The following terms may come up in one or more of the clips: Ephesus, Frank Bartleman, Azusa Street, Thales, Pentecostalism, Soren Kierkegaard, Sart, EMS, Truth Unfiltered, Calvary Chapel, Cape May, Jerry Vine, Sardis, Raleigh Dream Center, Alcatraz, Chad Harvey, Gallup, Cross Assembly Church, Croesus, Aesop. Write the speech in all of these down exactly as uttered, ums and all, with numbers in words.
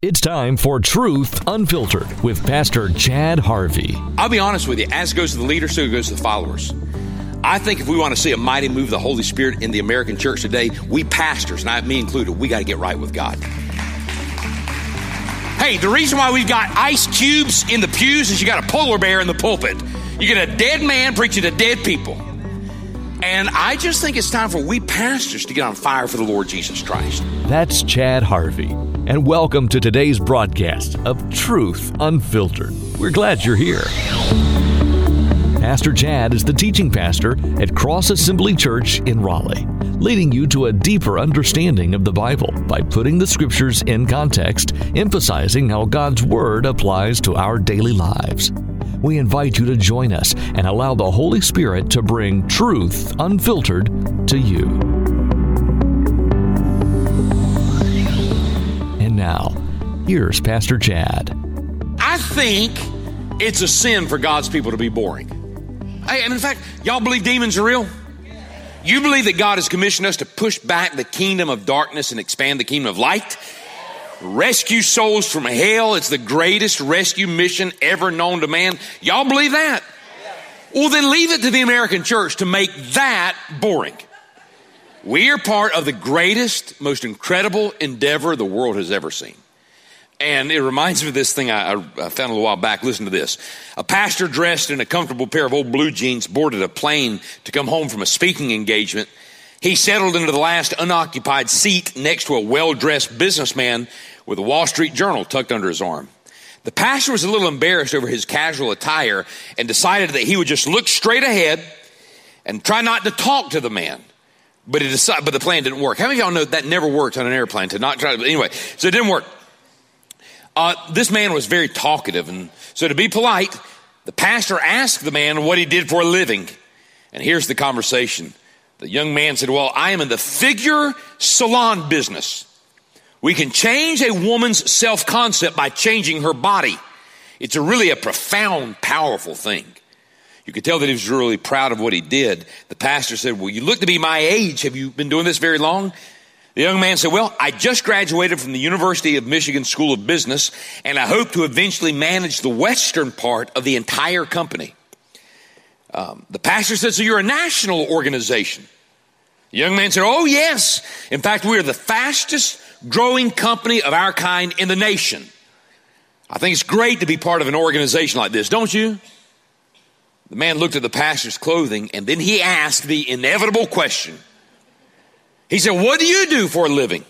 It's time for Truth Unfiltered with Pastor Chad Harvey. I'll be honest with you, as goes to the leader, so goes to the followers. I think if we want to see a mighty move of the Holy Spirit in the American church today, we pastors, and I, me included, we got to get right with God. Hey, the reason why we've got ice cubes in the pews is you got a polar bear in the pulpit. You get a dead man preaching to dead people. And I just think it's time for we pastors to get on fire for the Lord Jesus Christ. That's Chad Harvey. And welcome to today's broadcast of Truth Unfiltered. We're glad you're here. Pastor Chad is the teaching pastor at Cross Assembly Church in Raleigh, leading you to a deeper understanding of the Bible by putting the scriptures in context, emphasizing how God's Word applies to our daily lives. We invite you to join us and allow the Holy Spirit to bring Truth Unfiltered to you. And now, here's Pastor Chad. I think it's a sin for God's people to be boring. Hey, and in fact, y'all believe demons are real? You believe that God has commissioned us to push back the kingdom of darkness and expand the kingdom of light? Rescue souls from hell. It's the greatest rescue mission ever known to man. Y'all believe that? Well, then leave it to the American church to make that boring. We are part of the greatest, most incredible endeavor the world has ever seen. And it reminds me of this thing I, I found a little while back. Listen to this. A pastor dressed in a comfortable pair of old blue jeans boarded a plane to come home from a speaking engagement. He settled into the last unoccupied seat next to a well-dressed businessman with a Wall Street Journal tucked under his arm. The pastor was a little embarrassed over his casual attire and decided that he would just look straight ahead and try not to talk to the man. But, he decided, but the plan didn't work. How many of y'all know that never worked on an airplane to not try to, but anyway, so it didn't work. Uh, this man was very talkative, and so to be polite, the pastor asked the man what he did for a living. And here's the conversation. The young man said, well, I am in the figure salon business. We can change a woman's self-concept by changing her body. It's a really a profound, powerful thing. You could tell that he was really proud of what he did. The pastor said, well, you look to be my age. Have you been doing this very long? The young man said, well, I just graduated from the University of Michigan School of Business, and I hope to eventually manage the Western part of the entire company. Um, the pastor said, so you're a national organization. The young man said, oh, yes. In fact, we are the fastest growing company of our kind in the nation. I think it's great to be part of an organization like this, don't you? The man looked at the pastor's clothing, and then he asked the inevitable question. He said, what do you do for a living?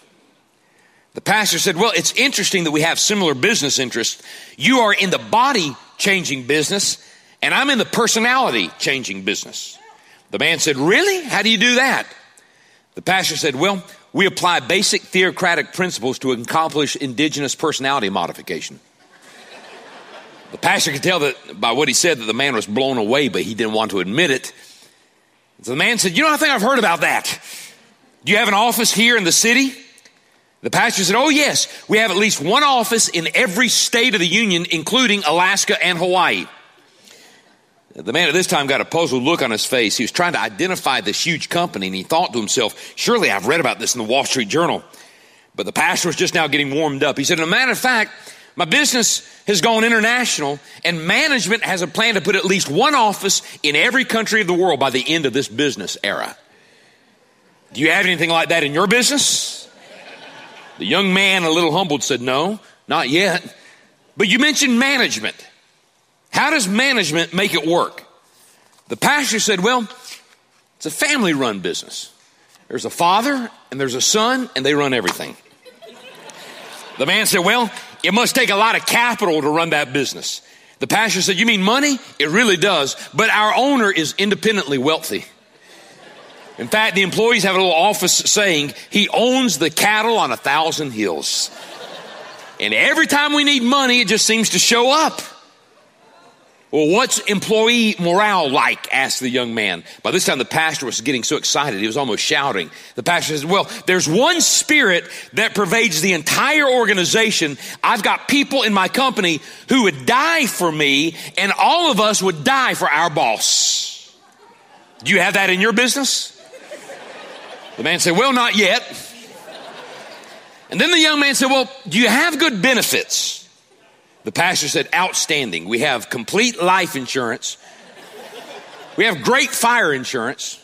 The pastor said, well, it's interesting that we have similar business interests. You are in the body-changing business, and I'm in the personality-changing business. The man said, really? How do you do that? The pastor said, well, we apply basic theocratic principles to accomplish indigenous personality modification. The pastor could tell that by what he said that the man was blown away, but he didn't want to admit it. So the man said, you know, I think I've heard about that. Do you have an office here in the city? The pastor said, oh, yes, we have at least one office in every state of the union, including Alaska and Hawaii. The man at this time got a puzzled look on his face. He was trying to identify this huge company, and he thought to himself, surely I've read about this in the Wall Street Journal. But the pastor was just now getting warmed up. He said, as a matter of fact, my business has gone international, and management has a plan to put at least one office in every country of the world by the end of this business era. Do you have anything like that in your business? The young man, a little humbled, said, no, not yet. But you mentioned management. How does management make it work? The pastor said, well, it's a family-run business. There's a father and there's a son, and they run everything. The man said, well, it must take a lot of capital to run that business. The pastor said, you mean money? It really does, but our owner is independently wealthy. In fact, the employees have a little office saying, he owns the cattle on a thousand hills. And every time we need money, it just seems to show up. Well, what's employee morale like? Asked the young man. By this time, the pastor was getting so excited, he was almost shouting. The pastor says, well, there's one spirit that pervades the entire organization. I've got people in my company who would die for me, and all of us would die for our boss. Do you have that in your business? The man said, well, not yet. And then the young man said, well, do you have good benefits? The pastor said, outstanding. We have complete life insurance. We have great fire insurance.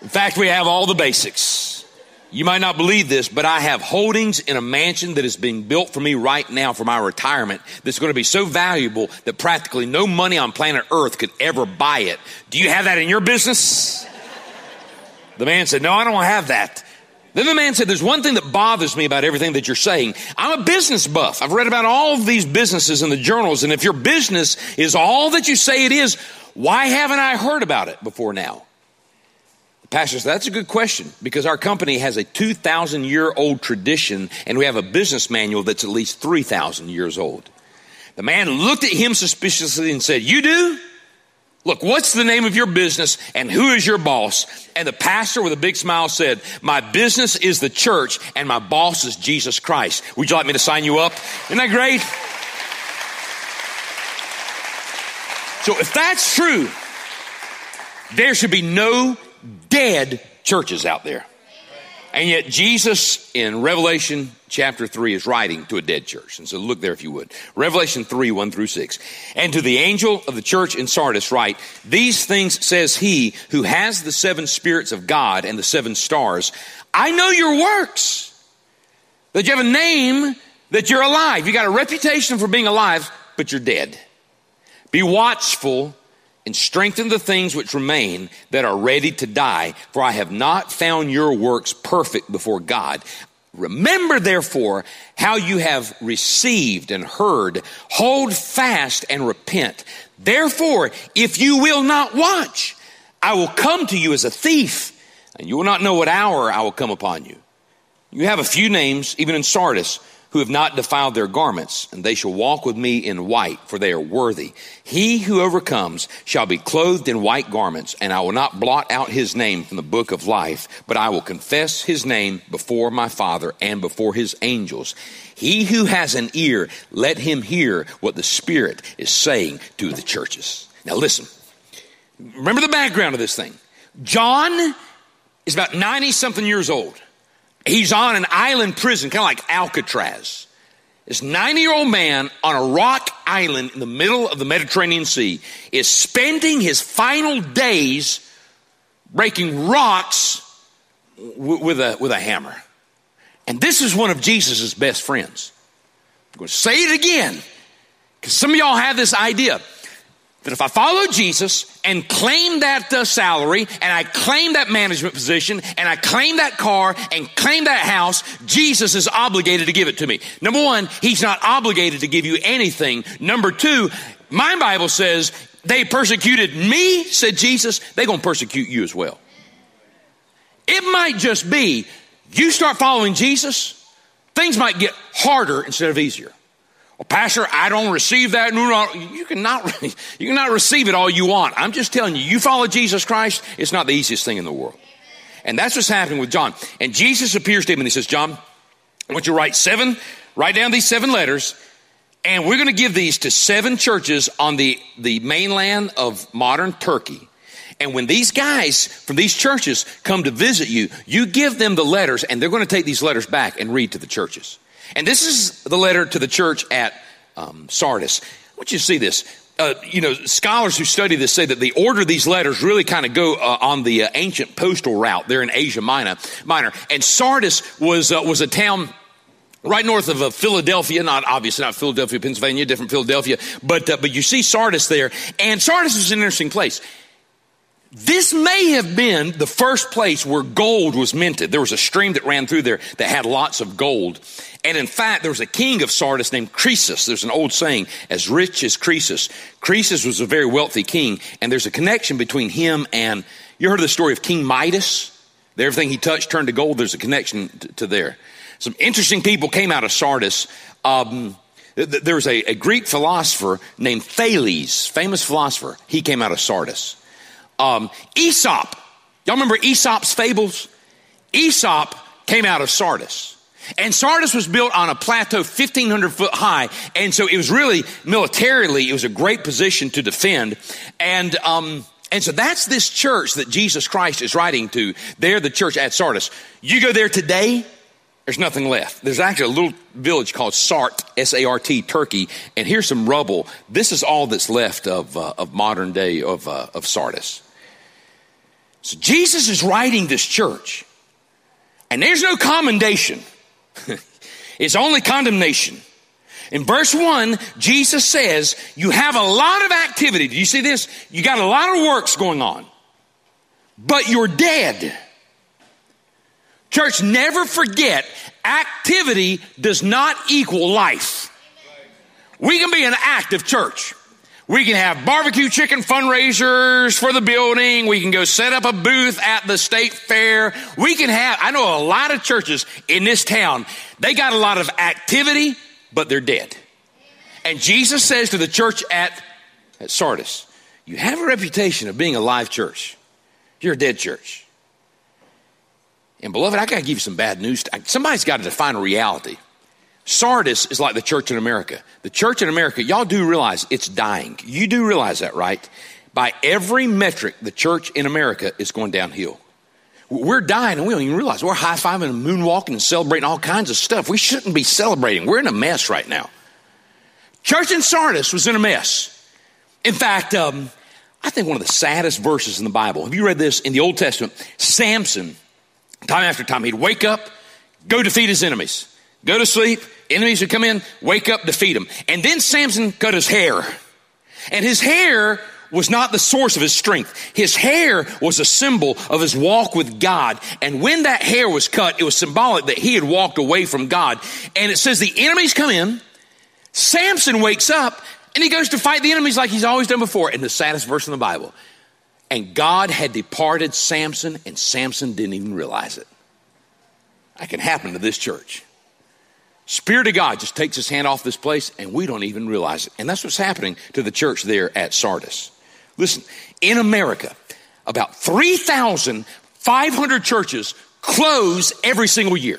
In fact, we have all the basics. You might not believe this, but I have holdings in a mansion that is being built for me right now for my retirement that's going to be so valuable that practically no money on planet Earth could ever buy it. Do you have that in your business? The man said, no, I don't have that. Then the man said, there's one thing that bothers me about everything that you're saying. I'm a business buff. I've read about all of these businesses in the journals, and if your business is all that you say it is, why haven't I heard about it before now? The pastor said, that's a good question, because our company has a two thousand year old tradition, and we have a business manual that's at least three thousand years old. The man looked at him suspiciously and said, you do? Look, what's the name of your business and who is your boss? And the pastor with a big smile said, my business is the church and my boss is Jesus Christ. Would you like me to sign you up? Isn't that great? So if that's true, there should be no dead churches out there. And yet Jesus in Revelation chapter three is writing to a dead church. And so look there if you would. Revelation three, one through six. And to the angel of the church in Sardis write, these things says he who has the seven spirits of God and the seven stars. I know your works, that you have a name, that you're alive. You got a reputation for being alive, but you're dead. Be watchful and strengthen the things which remain that are ready to die, for I have not found your works perfect before God. Remember, therefore, how you have received and heard, hold fast and repent. Therefore, if you will not watch, I will come to you as a thief, and you will not know what hour I will come upon you. You have a few names, even in Sardis, who have not defiled their garments, and they shall walk with me in white, for they are worthy. He who overcomes shall be clothed in white garments, and I will not blot out his name from the book of life, but I will confess his name before my Father and before his angels. He who has an ear, let him hear what the Spirit is saying to the churches. Now listen, remember the background of this thing. John is about ninety something years old. He's on an island prison, kind of like Alcatraz. This ninety year old man on a rock island in the middle of the Mediterranean Sea is spending his final days breaking rocks w- with a, with a hammer. And this is one of Jesus' best friends. I'm going to say it again, because some of y'all have this idea that if I follow Jesus and claim that uh, salary, and I claim that management position, and I claim that car, and claim that house, Jesus is obligated to give it to me. Number one, he's not obligated to give you anything. Number two, my Bible says, they persecuted me, said Jesus, they're going to persecute you as well. It might just be, you start following Jesus, things might get harder instead of easier. Well, Pastor, I don't receive that. You cannot, you cannot receive it all you want. I'm just telling you, you follow Jesus Christ, it's not the easiest thing in the world. And that's what's happening with John. And Jesus appears to him and he says, John, I want you to write seven, write down these seven letters, and we're going to give these to seven churches on the, the mainland of modern Turkey. And when these guys from these churches come to visit you, you give them the letters, and they're going to take these letters back and read to the churches. And this is the letter to the church at um, Sardis. I want you to see this. Uh, you know, scholars who study this say that the order of these letters really kind of go uh, on the uh, ancient postal route there in Asia Minor. Minor. And Sardis was uh, was a town right north of uh, Philadelphia, not obviously not Philadelphia, Pennsylvania, different Philadelphia, but uh, but you see Sardis there. And Sardis is an interesting place. This may have been the first place where gold was minted. There was a stream that ran through there that had lots of gold. And in fact, there was a king of Sardis named Croesus. There's an old saying, as rich as Croesus. Croesus was a very wealthy king, and there's a connection between him and, you heard of the story of King Midas? That everything he touched turned to gold. There's a connection to, to there. Some interesting people came out of Sardis. Um, th- there was a, a Greek philosopher named Thales, famous philosopher. He came out of Sardis. Um, Aesop, y'all remember Aesop's fables? Aesop came out of Sardis. And Sardis was built on a plateau fifteen hundred foot high. And so it was really, militarily, it was a great position to defend. And um, and so that's this church that Jesus Christ is writing to. They're the church at Sardis. You go there today, There's nothing left. There's actually a little village called Sart, S A R T, Turkey, and here's some rubble. This is all that's left of, uh, of modern day of, uh, of Sardis. So Jesus is writing this church, and there's no commendation. It's only condemnation. In verse one, Jesus says, you have a lot of activity. Do you see this? You got a lot of works going on, but you're dead. Church, never forget, activity does not equal life. We can be an active church. We can have barbecue chicken fundraisers for the building. We can go set up a booth at the state fair. We can have, I know a lot of churches in this town, they got a lot of activity, but they're dead. And Jesus says to the church at, at Sardis, you have a reputation of being a live church. You're a dead church. And beloved, I gotta give you some bad news. Somebody's gotta define reality. Sardis is like the church in America. The church in America, y'all do realize it's dying. You do realize that, right? By every metric, the church in America is going downhill. We're dying and we don't even realize. We're high-fiving and moonwalking and celebrating all kinds of stuff. We shouldn't be celebrating. We're in a mess right now. Church in Sardis was in a mess. In fact, um, I think one of the saddest verses in the Bible, have you read this in the Old Testament? Samson, time after time, he'd wake up, go defeat his enemies. Go to sleep, enemies would come in, wake up, defeat them. And then Samson cut his hair. And his hair was not the source of his strength. His hair was a symbol of his walk with God. And when that hair was cut, it was symbolic that he had walked away from God. And it says the enemies come in, Samson wakes up, and he goes to fight the enemies like he's always done before. And the saddest verse in the Bible. And God had departed Samson, and Samson didn't even realize it. That can happen to this church. Spirit of God just takes his hand off this place, and we don't even realize it. And that's what's happening to the church there at Sardis. Listen, in America, about three thousand five hundred churches close every single year.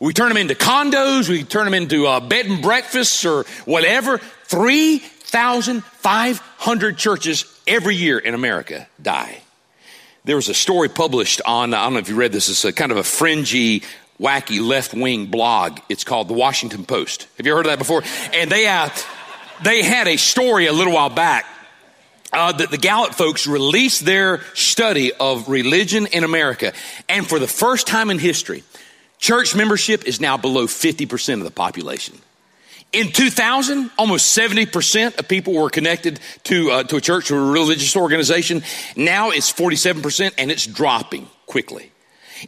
We turn them into condos, we turn them into uh, bed and breakfasts or whatever. three thousand five hundred churches every year in America die. There was a story published on, I don't know if you read this, it's a kind of a fringy, wacky left-wing blog. It's called The Washington Post. Have you ever heard of that before? And they, uh, they had a story a little while back uh, that the Gallup folks released their study of religion in America. And for the first time in history, church membership is now below fifty percent of the population. In two thousand, almost seventy percent of people were connected to uh, to a church or a religious organization. Now it's forty-seven percent, and it's dropping quickly.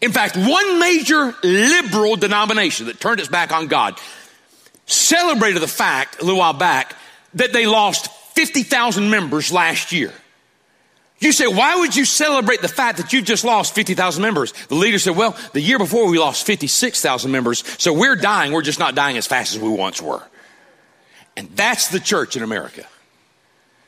In fact, one major liberal denomination that turned its back on God celebrated the fact a little while back that they lost fifty thousand members last year. You say, why would you celebrate the fact that you've just lost fifty thousand members? The leader said, well, the year before we lost fifty-six thousand members, so we're dying. We're just not dying as fast as we once were. And that's the church in America.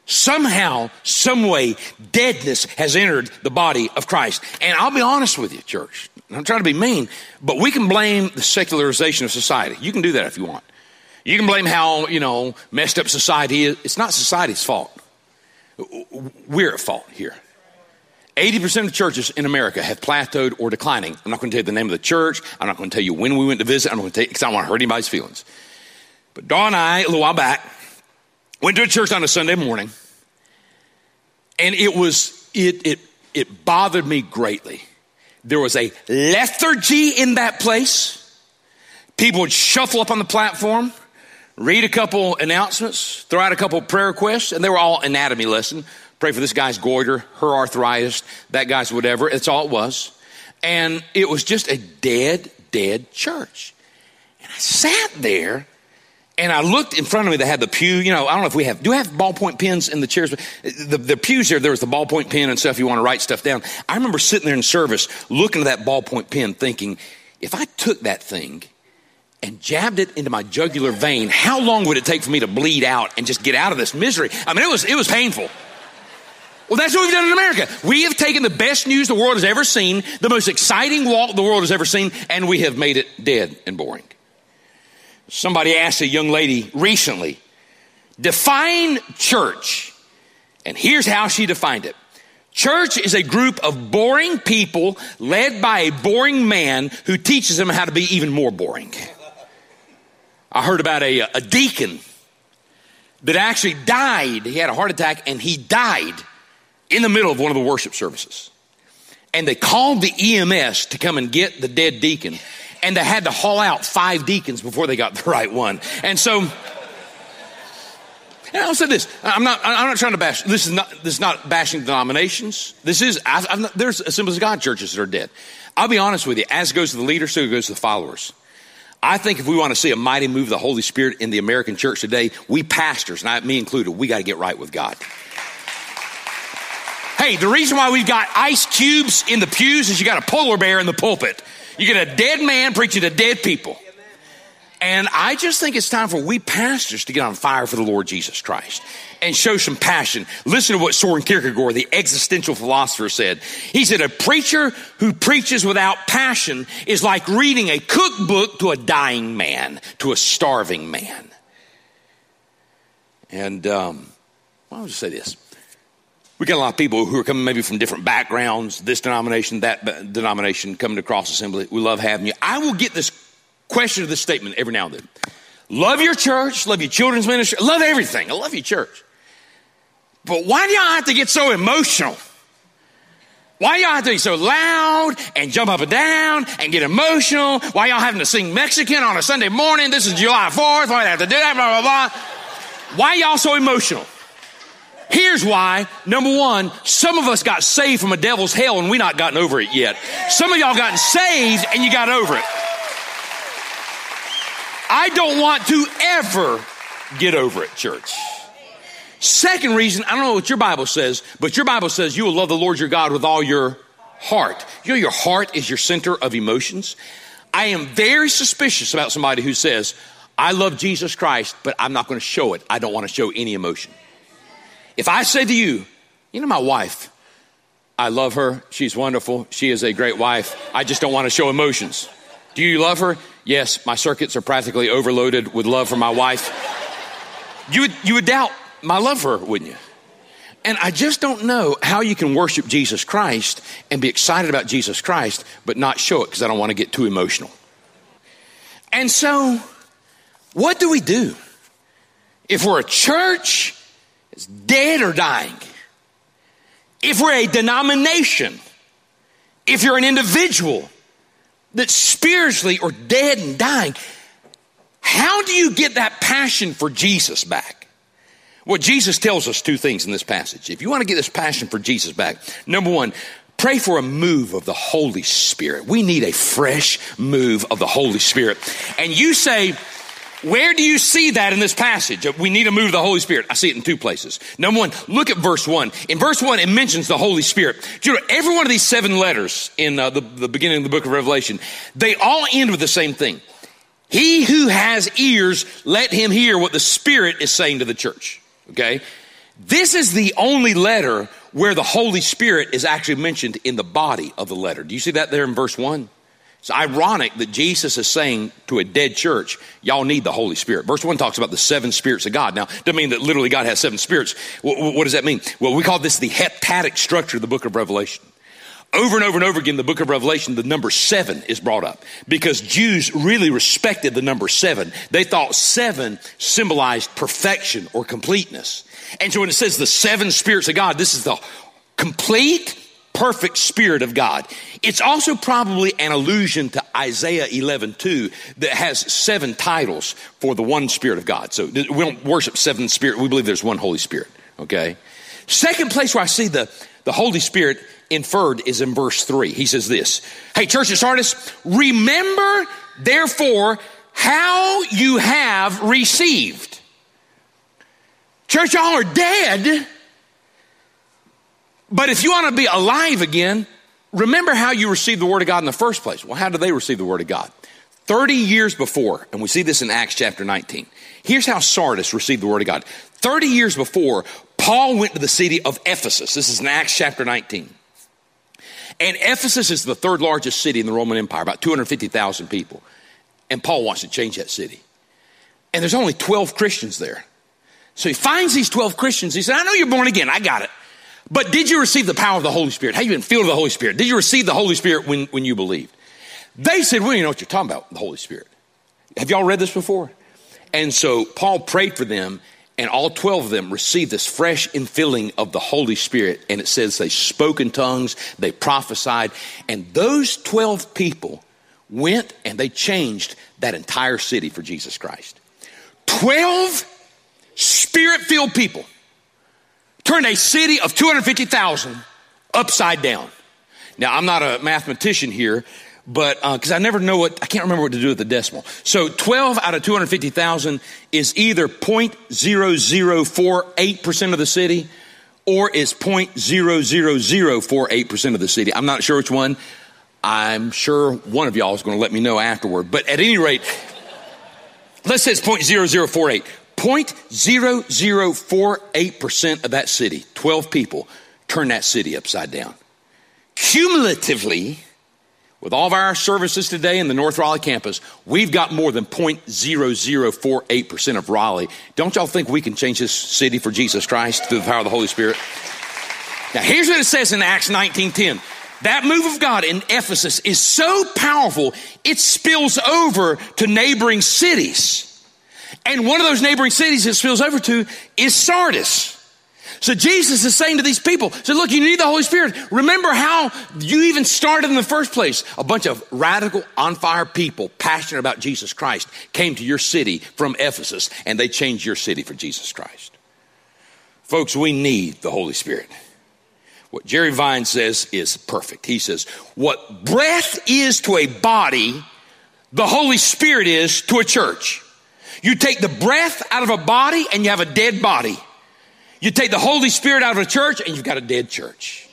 Somehow, some way, deadness has entered the body of Christ. And I'll be honest with you, church. I'm trying to be mean, but we can blame the secularization of society. You can do that if you want. You can blame how, you know, messed up society is. It's not society's fault. We're at fault here. eighty percent of churches in America have plateaued or declining. I'm not going to tell you the name of the church. I'm not going to tell you when we went to visit. I'm not going to tell you because I don't want to hurt anybody's feelings. But Dawn and I, a little while back, went to a church on a Sunday morning, and it was, it, it, it bothered me greatly. There was a lethargy in that place. People would shuffle up on the platform, read a couple announcements, throw out a couple prayer requests, and they were all anatomy lesson. Pray for this guy's goiter, her arthritis, that guy's whatever. That's all it was. And it was just a dead, dead church. And I sat there, and I looked in front of me. They had the pew. You know, I don't know if we have, do we have ballpoint pens in the chairs? The, the pews there, there was the ballpoint pen and stuff. You want to write stuff down. I remember sitting there in service, looking at that ballpoint pen, thinking, if I took that thing and jabbed it into my jugular vein, how long would it take for me to bleed out and just get out of this misery? I mean, it was, it was painful. Well, that's what we've done in America. We have taken the best news the world has ever seen, the most exciting walk the world has ever seen, and we have made it dead and boring. Somebody asked a young lady recently, define church. And here's how she defined it. Church is a group of boring people led by a boring man who teaches them how to be even more boring. I heard about a, a deacon that actually died. He had a heart attack and he died in the middle of one of the worship services. And they called the E M S to come and get the dead deacon. And they had to haul out five deacons before they got the right one. And so... And I'll say this, I'm not, I'm not trying to bash, this is not, this is not bashing denominations. This is, I, I'm not, there's Assemblies of God churches that are dead. I'll be honest with you, as goes to the leader, so goes to the followers. I think if we want to see a mighty move of the Holy Spirit in the American church today, we pastors, and I, me included, we got to get right with God. Hey, the reason why we've got ice cubes in the pews is you got a polar bear in the pulpit. You get a dead man preaching to dead people. And I just think it's time for we pastors to get on fire for the Lord Jesus Christ and show some passion. Listen to what Soren Kierkegaard, the existential philosopher, said. He said, a preacher who preaches without passion is like reading a cookbook to a dying man, to a starving man. And um, well, I'll just say this. We got a lot of people who are coming maybe from different backgrounds, this denomination, that denomination, coming to Cross Assembly. We love having you. I will get this question of this statement every now and then. Love your church, love your children's ministry, love everything. I love your church. But why do y'all have to get so emotional? Why do y'all have to be so loud and jump up and down and get emotional? Why y'all having to sing Mexican on a Sunday morning? This is July fourth. Why do I have to do that? Blah, blah, blah. Why y'all so emotional? Here's why. Number one, some of us got saved from a devil's hell and we not gotten over it yet. Some of y'all gotten saved and you got over it. I don't want to ever get over it, church. Second reason, I don't know what your Bible says, but your Bible says you will love the Lord your God with all your heart. You know, your heart is your center of emotions. I am very suspicious about somebody who says, I love Jesus Christ, but I'm not going to show it. I don't want to show any emotion. If I say to you, you know, my wife, I love her. She's wonderful. She is a great wife. I just don't want to show emotions. Do you love her? Yes, my circuits are practically overloaded with love for my wife. You would, you would doubt my love for her, wouldn't you? And I just don't know how you can worship Jesus Christ and be excited about Jesus Christ, but not show it because I don't want to get too emotional. And so what do we do if we're a church that's dead or dying? If we're a denomination, if you're an individual that's spiritually or dead and dying, how do you get that passion for Jesus back? Well, Jesus tells us two things in this passage. If you want to get this passion for Jesus back, number one, pray for a move of the Holy Spirit. We need a fresh move of the Holy Spirit. And you say, where do you see that in this passage? We need a move of the Holy Spirit. I see it in two places. Number one, look at verse one. In verse one, it mentions the Holy Spirit. Do you know, every one of these seven letters in uh, the, the beginning of the book of Revelation, they all end with the same thing. He who has ears, let him hear what the Spirit is saying to the church. Okay? This is the only letter where the Holy Spirit is actually mentioned in the body of the letter. Do you see that there in verse one? It's ironic that Jesus is saying to a dead church, y'all need the Holy Spirit. Verse one talks about the seven spirits of God. Now, it doesn't mean that literally God has seven spirits. What, what does that mean? Well, we call this the heptatic structure of the book of Revelation. Over and over and over again, in the book of Revelation, the number seven is brought up because Jews really respected the number seven. They thought seven symbolized perfection or completeness. And so when it says the seven spirits of God, this is the complete, perfect Spirit of God. It's also probably an allusion to Isaiah eleven two that has seven titles for the one Spirit of God. So we don't worship seven Spirit. We believe there's one Holy Spirit, okay? Second place where I see the, the Holy Spirit inferred is in verse three. He says this, hey, church at Sardis, remember therefore how you have received. Church, y'all are dead. But if you want to be alive again, remember how you received the word of God in the first place. Well, how did they receive the word of God? thirty years before, and we see this in Acts chapter nineteen. Here's how Sardis received the word of God. thirty years before, Paul went to the city of Ephesus. This is in Acts chapter nineteen. And Ephesus is the third largest city in the Roman Empire, about two hundred fifty thousand people. And Paul wants to change that city. And there's only twelve Christians there. So he finds these twelve Christians. He said, I know you're born again. I got it. But did you receive the power of the Holy Spirit? Have you been filled with the Holy Spirit? Did you receive the Holy Spirit when, when you believed? They said, we don't even know what you're talking about, the Holy Spirit. Have y'all read this before? And so Paul prayed for them, and all twelve of them received this fresh infilling of the Holy Spirit. And it says they spoke in tongues, they prophesied. And those twelve people went and they changed that entire city for Jesus Christ. twelve Spirit-filled people turned a city of two hundred fifty thousand upside down. Now, I'm not a mathematician here, but because uh, I never know what, I can't remember what to do with the decimal. So twelve out of two hundred fifty thousand is either zero point zero zero four eight percent of the city or is zero point zero zero zero four eight percent of the city. I'm not sure which one. I'm sure one of y'all is going to let me know afterward. But at any rate, let's say it's zero point zero zero four eight. zero point zero zero four eight percent of that city, twelve people, turned that city upside down. Cumulatively, with all of our services today in the North Raleigh campus, we've got more than zero point zero zero four eight percent of Raleigh. Don't y'all think we can change this city for Jesus Christ through the power of the Holy Spirit? Now, here's what it says in Acts nineteen ten. That move of God in Ephesus is so powerful, it spills over to neighboring cities. And one of those neighboring cities it spills over to is Sardis. So Jesus is saying to these people, so look, you need the Holy Spirit. Remember how you even started in the first place. A bunch of radical, on-fire people passionate about Jesus Christ came to your city from Ephesus, and they changed your city for Jesus Christ. Folks, we need the Holy Spirit. What Jerry Vine says is perfect. He says, what breath is to a body, the Holy Spirit is to a church. You take the breath out of a body and you have a dead body. You take the Holy Spirit out of a church and you've got a dead church.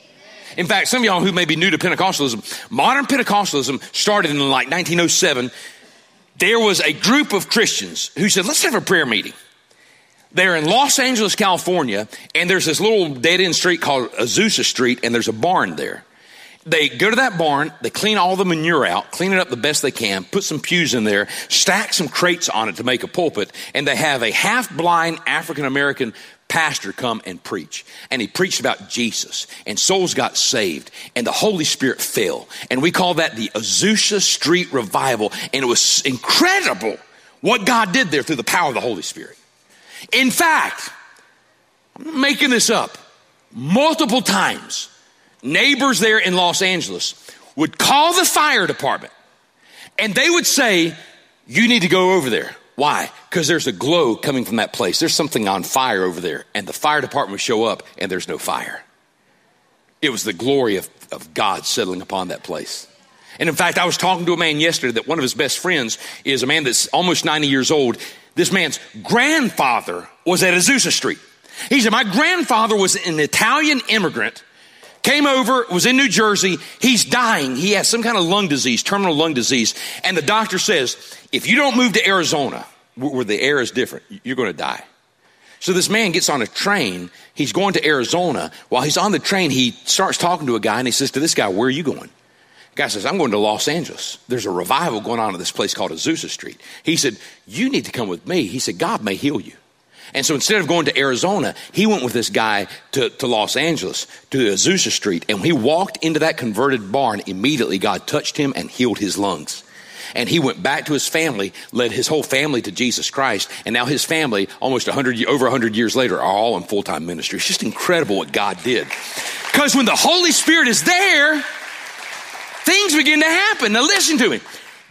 In fact, some of y'all who may be new to Pentecostalism, modern Pentecostalism started in like nineteen oh seven. There was a group of Christians who said, let's have a prayer meeting. They're in Los Angeles, California, and there's this little dead-end street called Azusa Street, and there's a barn there. They go to that barn, they clean all the manure out, clean it up the best they can, put some pews in there, stack some crates on it to make a pulpit, and they have a half-blind African-American pastor come and preach. And he preached about Jesus, and souls got saved, and the Holy Spirit fell. And we call that the Azusa Street Revival, and it was incredible what God did there through the power of the Holy Spirit. In fact, I'm making this up, multiple times, neighbors there in Los Angeles would call the fire department and they would say, you need to go over there. Why? Because there's a glow coming from that place. There's something on fire over there. And the fire department would show up and there's no fire. It was the glory of, of God settling upon that place. And in fact, I was talking to a man yesterday that one of his best friends is a man that's almost ninety years old. This man's grandfather was at Azusa Street. He said, my grandfather was an Italian immigrant, came over, was in New Jersey. He's dying. He has some kind of lung disease, terminal lung disease. And the doctor says, if you don't move to Arizona, where the air is different, you're going to die. So this man gets on a train. He's going to Arizona. While he's on the train, he starts talking to a guy, and he says to this guy, where are you going? The guy says, I'm going to Los Angeles. There's a revival going on at this place called Azusa Street. He said, you need to come with me. He said, God may heal you. And so instead of going to Arizona, he went with this guy to, to Los Angeles, to Azusa Street. And when he walked into that converted barn, immediately God touched him and healed his lungs. And he went back to his family, led his whole family to Jesus Christ. And now his family, almost one hundred, over one hundred years later, are all in full-time ministry. It's just incredible what God did. Because when the Holy Spirit is there, things begin to happen. Now listen to me.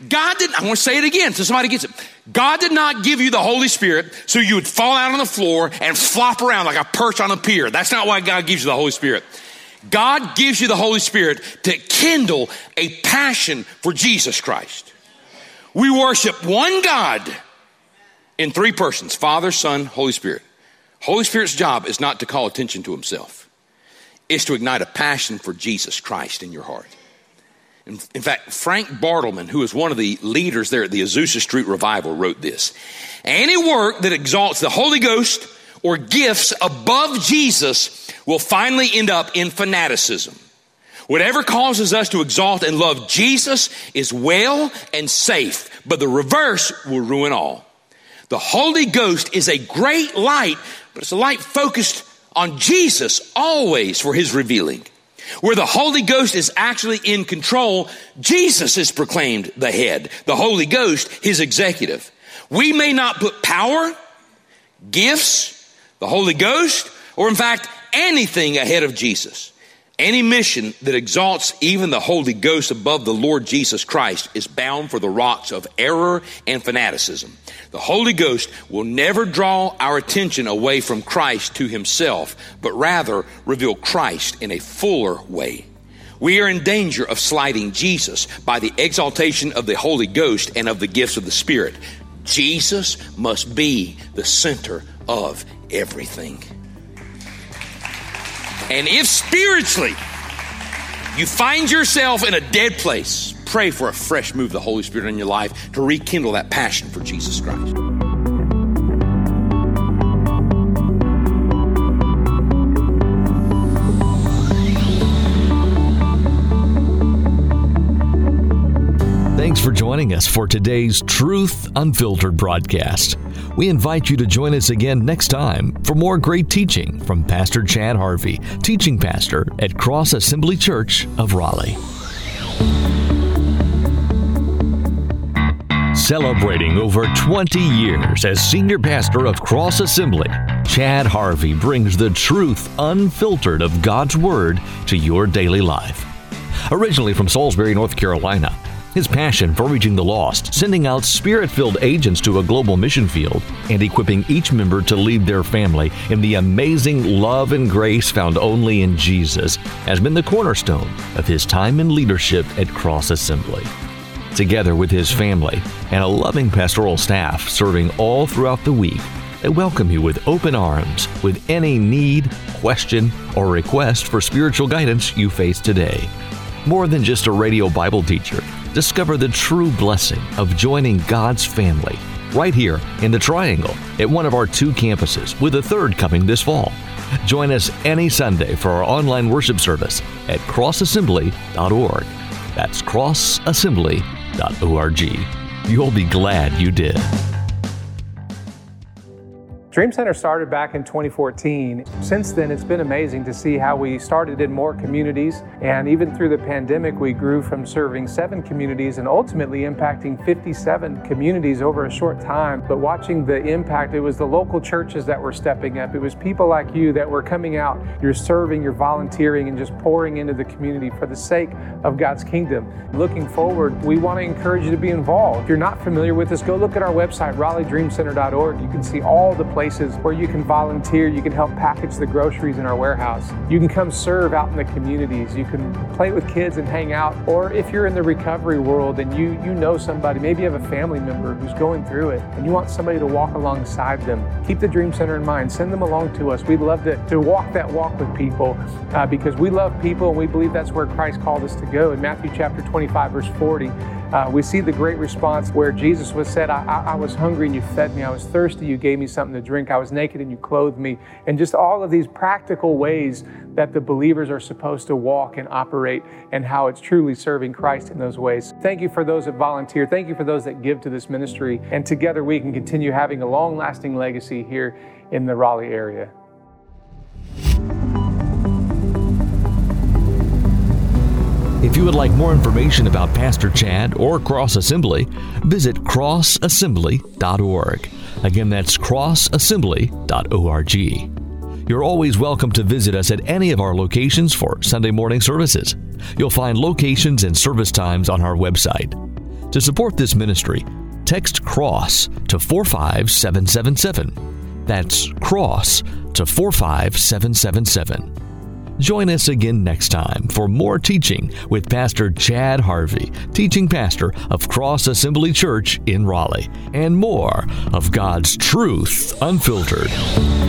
God did, I'm going to say it again so somebody gets it. God did not give you the Holy Spirit so you would fall out on the floor and flop around like a perch on a pier. That's not why God gives you the Holy Spirit. God gives you the Holy Spirit to kindle a passion for Jesus Christ. We worship one God in three persons, Father, Son, Holy Spirit. Holy Spirit's job is not to call attention to himself. It's to ignite a passion for Jesus Christ in your heart. In fact, Frank Bartleman, who is one of the leaders there at the Azusa Street Revival, wrote this. Any work that exalts the Holy Ghost or gifts above Jesus will finally end up in fanaticism. Whatever causes us to exalt and love Jesus is well and safe, but the reverse will ruin all. The Holy Ghost is a great light, but it's a light focused on Jesus always for his revealing. Where the Holy Ghost is actually in control, Jesus is proclaimed the head, the Holy Ghost, his executive. We may not put power, gifts, the Holy Ghost, or in fact, anything ahead of Jesus. Any mission that exalts even the Holy Ghost above the Lord Jesus Christ is bound for the rocks of error and fanaticism. The Holy Ghost will never draw our attention away from Christ to himself, but rather reveal Christ in a fuller way. We are in danger of slighting Jesus by the exaltation of the Holy Ghost and of the gifts of the Spirit. Jesus must be the center of everything. And if spiritually you find yourself in a dead place, pray for a fresh move of the Holy Spirit in your life to rekindle that passion for Jesus Christ. Thanks for joining us for today's Truth Unfiltered broadcast. We invite you to join us again next time for more great teaching from Pastor Chad Harvey, teaching pastor at Cross Assembly Church of Raleigh. Celebrating over twenty years as senior pastor of Cross Assembly, Chad Harvey brings the truth unfiltered of God's Word to your daily life. Originally from Salisbury, North Carolina, his passion for reaching the lost, sending out Spirit-filled agents to a global mission field, and equipping each member to lead their family in the amazing love and grace found only in Jesus has been the cornerstone of his time in leadership at Cross Assembly. Together with his family and a loving pastoral staff serving all throughout the week, they welcome you with open arms with any need, question, or request for spiritual guidance you face today. More than just a radio Bible teacher, discover the true blessing of joining God's family right here in the Triangle at one of our two campuses with a third coming this fall. Join us any Sunday for our online worship service at cross assembly dot org. That's cross assembly dot org. You'll be glad you did. Dream Center started back in twenty fourteen. Since then, it's been amazing to see how we started in more communities, and even through the pandemic, we grew from serving seven communities and ultimately impacting fifty-seven communities over a short time. But watching the impact, it was the local churches that were stepping up. It was people like you that were coming out. You're serving, you're volunteering, and just pouring into the community for the sake of God's kingdom. Looking forward, we want to encourage you to be involved. If you're not familiar with us, go look at our website, raleigh dream center dot org. You can see all the places places where you can volunteer, you can help package the groceries in our warehouse. You can come serve out in the communities. You can play with kids and hang out. Or if you're in the recovery world and you, you know somebody, maybe you have a family member who's going through it and you want somebody to walk alongside them, keep the Dream Center in mind. Send them along to us. We'd love to, to walk that walk with people uh, because we love people and we believe that's where Christ called us to go. In Matthew chapter twenty-five, verse forty, Uh, we see the great response where Jesus was said, I, I, I was hungry and you fed me. I was thirsty, you gave me something to drink. I was naked and you clothed me. And just all of these practical ways that the believers are supposed to walk and operate, and how it's truly serving Christ in those ways. Thank you for those that volunteer. Thank you for those that give to this ministry. And together we can continue having a long-lasting legacy here in the Raleigh area. If you would like more information about Pastor Chad or Cross Assembly, visit cross assembly dot org. Again, that's cross assembly dot org. You're always welcome to visit us at any of our locations for Sunday morning services. You'll find locations and service times on our website. To support this ministry, text CROSS to four five seven seven seven. That's CROSS to four five seven seven seven. Join us again next time for more teaching with Pastor Chad Harvey, teaching pastor of Cross Assembly Church in Raleigh, and more of God's Truth Unfiltered.